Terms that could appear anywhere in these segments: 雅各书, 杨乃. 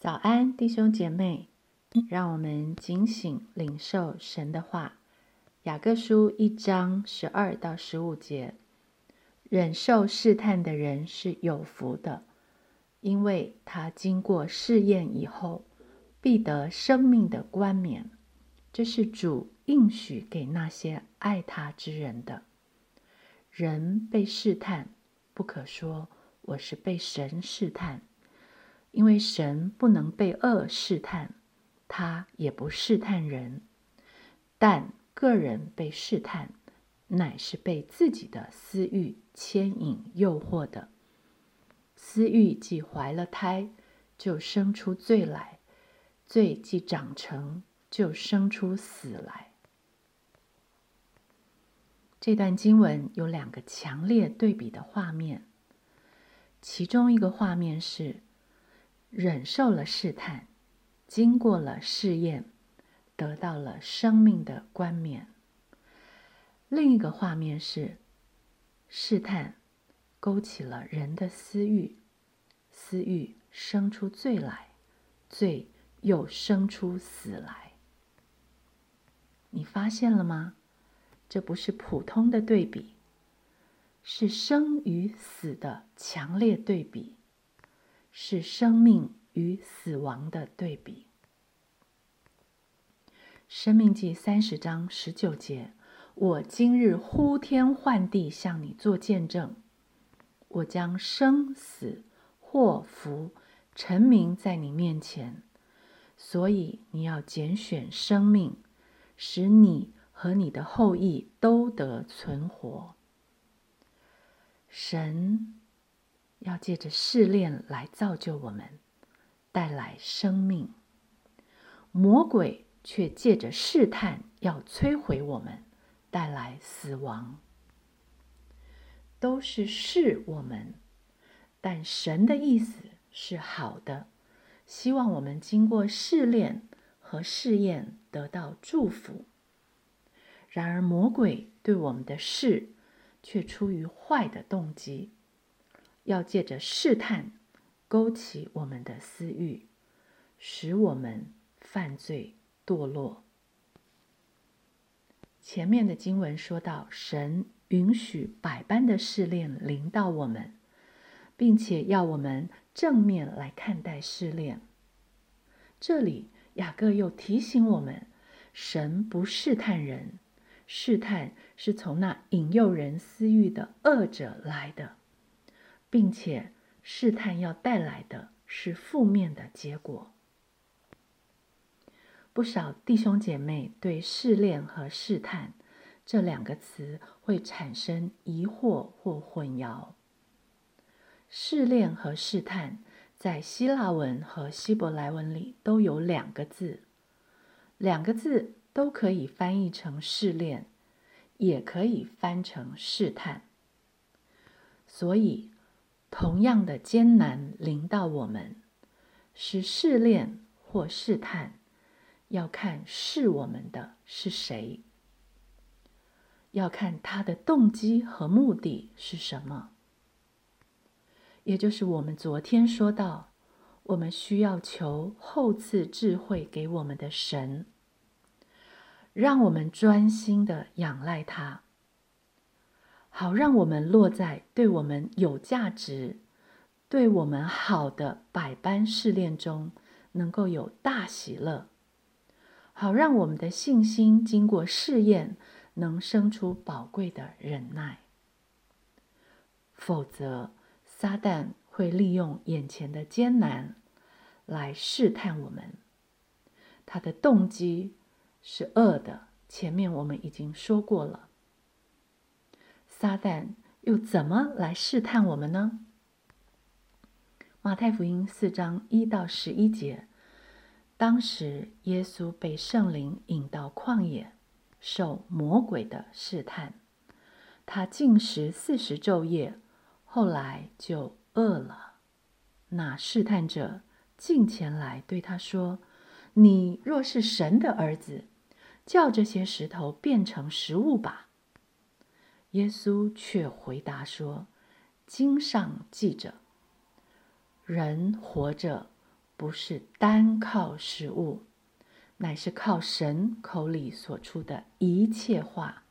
早安，弟兄姐妹，让我们警醒领受神的话。雅各书1章12到15节，忍受试探的人是有福的，因为他经过试验以后，必得生命的冠冕，这是主应许给那些爱他之人的。人被试探，不可说我是被神试探，因为神不能被恶试探，他也不试探人。但个人被试探，乃是被自己的私欲牵引诱惑的。私欲既怀了胎，就生出罪来；罪既长成，就生出死来。这段经文有两个强烈对比的画面，其中一个画面是忍受了试探，经过了试验，得到了生命的冠冕；另一个画面是试探勾起了人的私欲，私欲生出罪来，罪又生出死来。你发现了吗？这不是普通的对比，是生与死的强烈对比，是生命与死亡的对比。申命记30章19节，我今日呼天唤地向你做见证，我将生死祸福陈明在你面前，所以你要拣选生命，使你和你的后裔都得存活。神要借着试炼来造就我们，带来生命；魔鬼却借着试探要摧毁我们，带来死亡。都是试我们，但神的意思是好的，希望我们经过试炼和试验得到祝福。然而魔鬼对我们的试却出于坏的动机，要借着试探勾起我们的私欲，使我们犯罪堕落。前面的经文说到，神允许百般的试炼临到我们，并且要我们正面来看待试炼。这里雅各又提醒我们，神不试探人，试探是从那引诱人私欲的恶者来的，并且试探要带来的是负面的结果。不少弟兄姐妹对试炼和试探这两个词会产生疑惑或混淆。试炼和试探在希腊文和希伯来文里都有两个字，两个字都可以翻译成试炼，也可以翻成试探。所以同样的艰难临到我们，是试炼或试探，要看试我们的是谁，要看他的动机和目的是什么。也就是我们昨天说到，我们需要求厚赐智慧给我们的神，让我们专心的仰赖他，好让我们落在对我们有价值、对我们好的百般试炼中能够有大喜乐，好让我们的信心经过试验能生出宝贵的忍耐。否则撒旦会利用眼前的艰难来试探我们，他的动机是恶的，前面我们已经说过了。撒旦又怎么来试探我们呢？马太福音4章1到11节，当时耶稣被圣灵引到旷野，受魔鬼的试探。他禁食40昼夜，后来就饿了。那试探者近前来对他说：“你若是神的儿子，叫这些石头变成食物吧。”耶稣却回答说：“经上记着，人活着不是单靠食物，乃是靠神口里所出的一切话。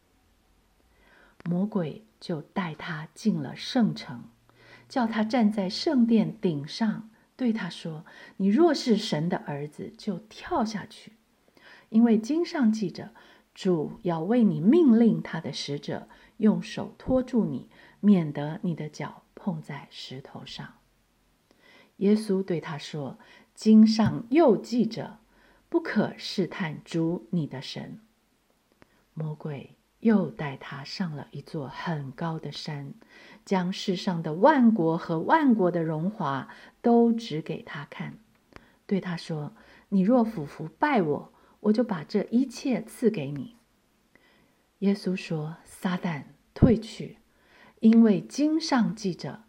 魔鬼就带他进了圣城，叫他站在圣殿顶上，对他说：你若是神的儿子，就跳下去，因为经上记着，主要为你命令他的使者用手托住你，免得你的脚碰在石头上。耶稣对他说：经上又记着，不可试探主你的神。魔鬼又带他上了一座很高的山，将世上的万国和万国的荣华都指给他看，对他说：你若俯伏拜我，我就把这一切赐给你。耶稣说：撒旦，退去，因为经上记着，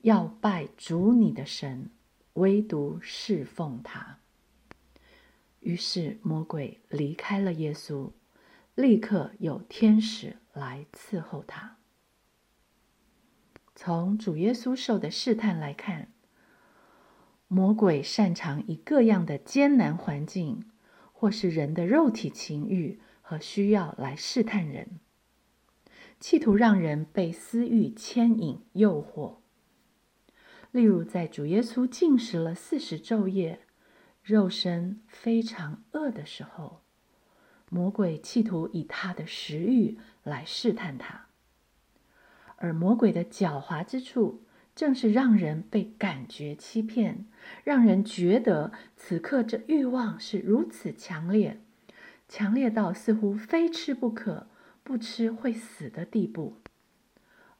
要拜主你的神，唯独侍奉他。于是魔鬼离开了耶稣，立刻有天使来伺候他。从主耶稣受的试探来看，魔鬼擅长以各样的艰难环境，或是人的肉体情欲和需要来试探人，企图让人被私欲牵引诱惑。例如在主耶稣禁食了40昼夜，肉身非常饿的时候，魔鬼企图以他的食欲来试探他。而魔鬼的狡猾之处，正是让人被感觉欺骗，让人觉得此刻这欲望是如此强烈，强烈到似乎非吃不可，不吃会死的地步。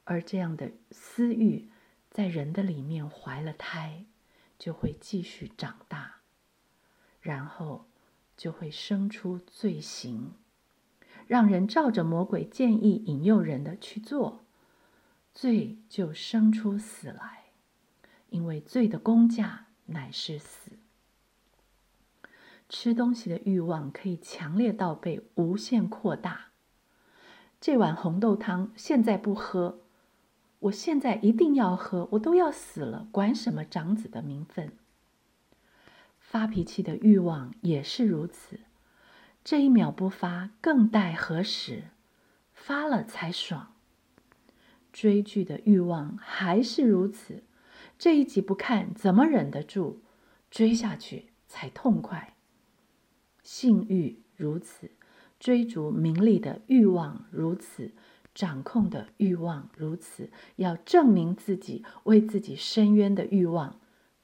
而这样的私欲在人的里面怀了胎，就会继续长大，然后就会生出罪行，让人照着魔鬼建议引诱人的去做，罪就生出死来，因为罪的工价乃是死。吃东西的欲望可以强烈到被无限扩大，这碗红豆汤现在不喝，我现在一定要喝，我都要死了，管什么长子的名分。发脾气的欲望也是如此，这一秒不发，更待何时？发了才爽。追剧的欲望还是如此，这一集不看，怎么忍得住？追下去才痛快。性欲如此，追逐名利的欲望如此，掌控的欲望如此，要证明自己，为自己伸冤的欲望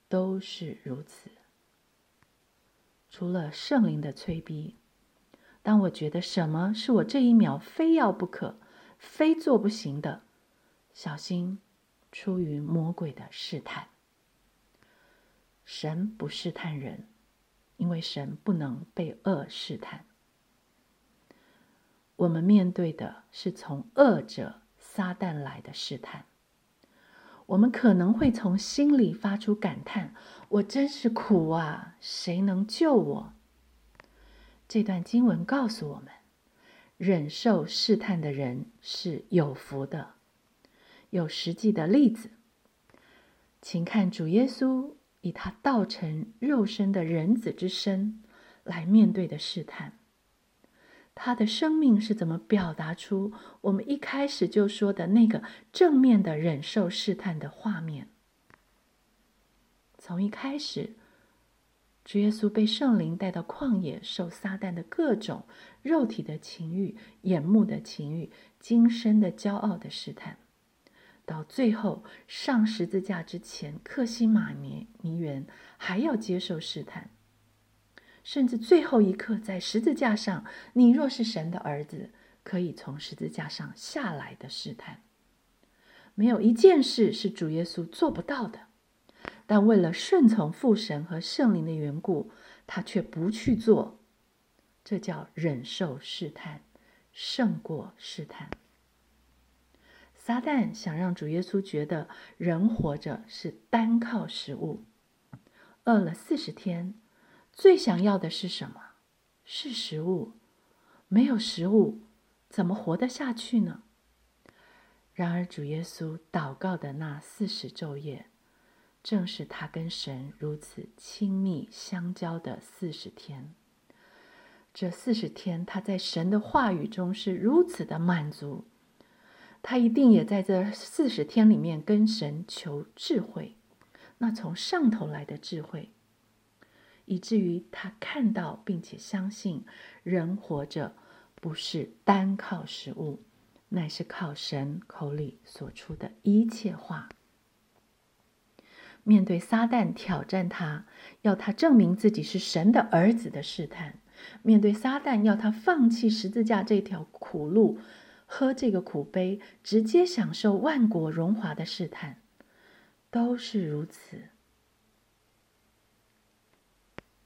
都是如此。除了圣灵的催逼，当我觉得什么是我这一秒非要不可，非做不行的，小心出于魔鬼的试探。神不试探人，因为神不能被恶试探。我们面对的是从恶者撒旦来的试探。我们可能会从心里发出感叹：我真是苦啊，谁能救我？这段经文告诉我们，忍受试探的人是有福的。有实际的例子，请看主耶稣以他道成肉身的人子之身来面对的试探。他的生命是怎么表达出我们一开始就说的那个正面的忍受试探的画面？从一开始，主耶稣被圣灵带到旷野，受撒旦的各种肉体的情欲、眼目的情欲、今生的骄傲的试探，到最后上十字架之前，客西马尼园还要接受试探。甚至最后一刻在十字架上，你若是神的儿子，可以从十字架上下来的试探。没有一件事是主耶稣做不到的，但为了顺从父神和圣灵的缘故，他却不去做。这叫忍受试探，胜过试探。撒旦想让主耶稣觉得人活着是单靠食物，饿了40天，最想要的是什么？是食物。没有食物，怎么活得下去呢？然而主耶稣祷告的那40昼夜，正是他跟神如此亲密相交的40天。这40天，他在神的话语中是如此的满足。他一定也在这40天里面跟神求智慧，那从上头来的智慧，以至于他看到并且相信，人活着不是单靠食物，乃是靠神口里所出的一切话。面对撒旦挑战他，要他证明自己是神的儿子的试探，面对撒旦要他放弃十字架这条苦路，喝这个苦杯，直接享受万国荣华的试探，都是如此。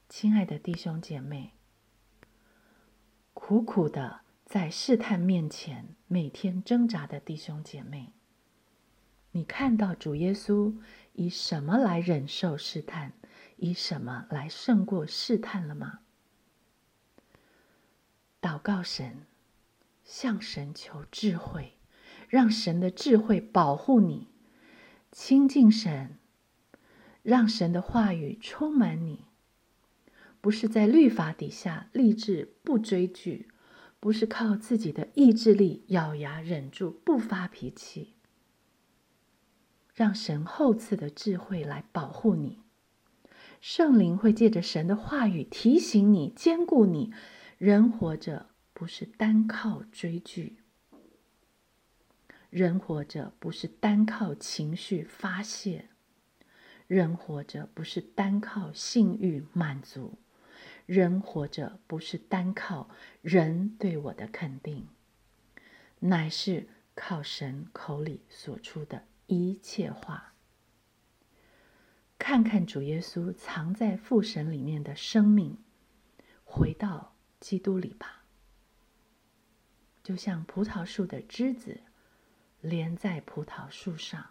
亲爱的弟兄姐妹，苦苦的在试探面前每天挣扎的弟兄姐妹，你看到主耶稣以什么来忍受试探，以什么来胜过试探了吗？祷告神，向神求智慧，让神的智慧保护你，亲近神，让神的话语充满你。不是在律法底下立志不追剧，不是靠自己的意志力咬牙忍住不发脾气，让神厚赐的智慧来保护你。圣灵会借着神的话语提醒你，坚固你。人活着不是单靠追剧，人活着不是单靠情绪发泄，人活着不是单靠性欲满足，人活着不是单靠人对我的肯定，乃是靠神口里所出的一切话。看看主耶稣藏在父神里面的生命，回到基督里吧。就像葡萄树的枝子连在葡萄树上，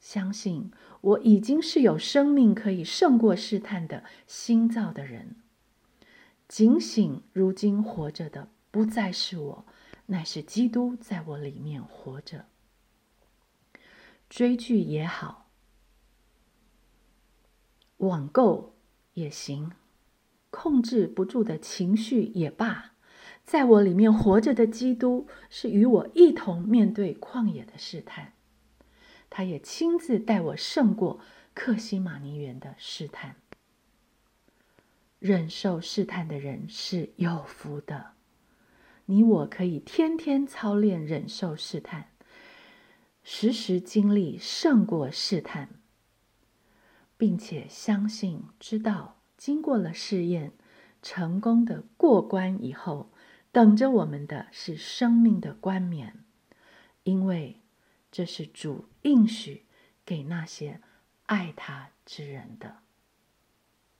相信我已经是有生命可以胜过试探的新造的人。警醒，如今活着的不再是我，乃是基督在我里面活着。追剧也好，网购也行，控制不住的情绪也罢，在我里面活着的基督是与我一同面对旷野的试探，他也亲自带我胜过客西马尼园的试探。忍受试探的人是有福的，你我可以天天操练忍受试探，时时经历胜过试探，并且相信知道经过了试验，成功的过关以后，等着我们的是生命的冠冕，因为这是主应许给那些爱他之人的。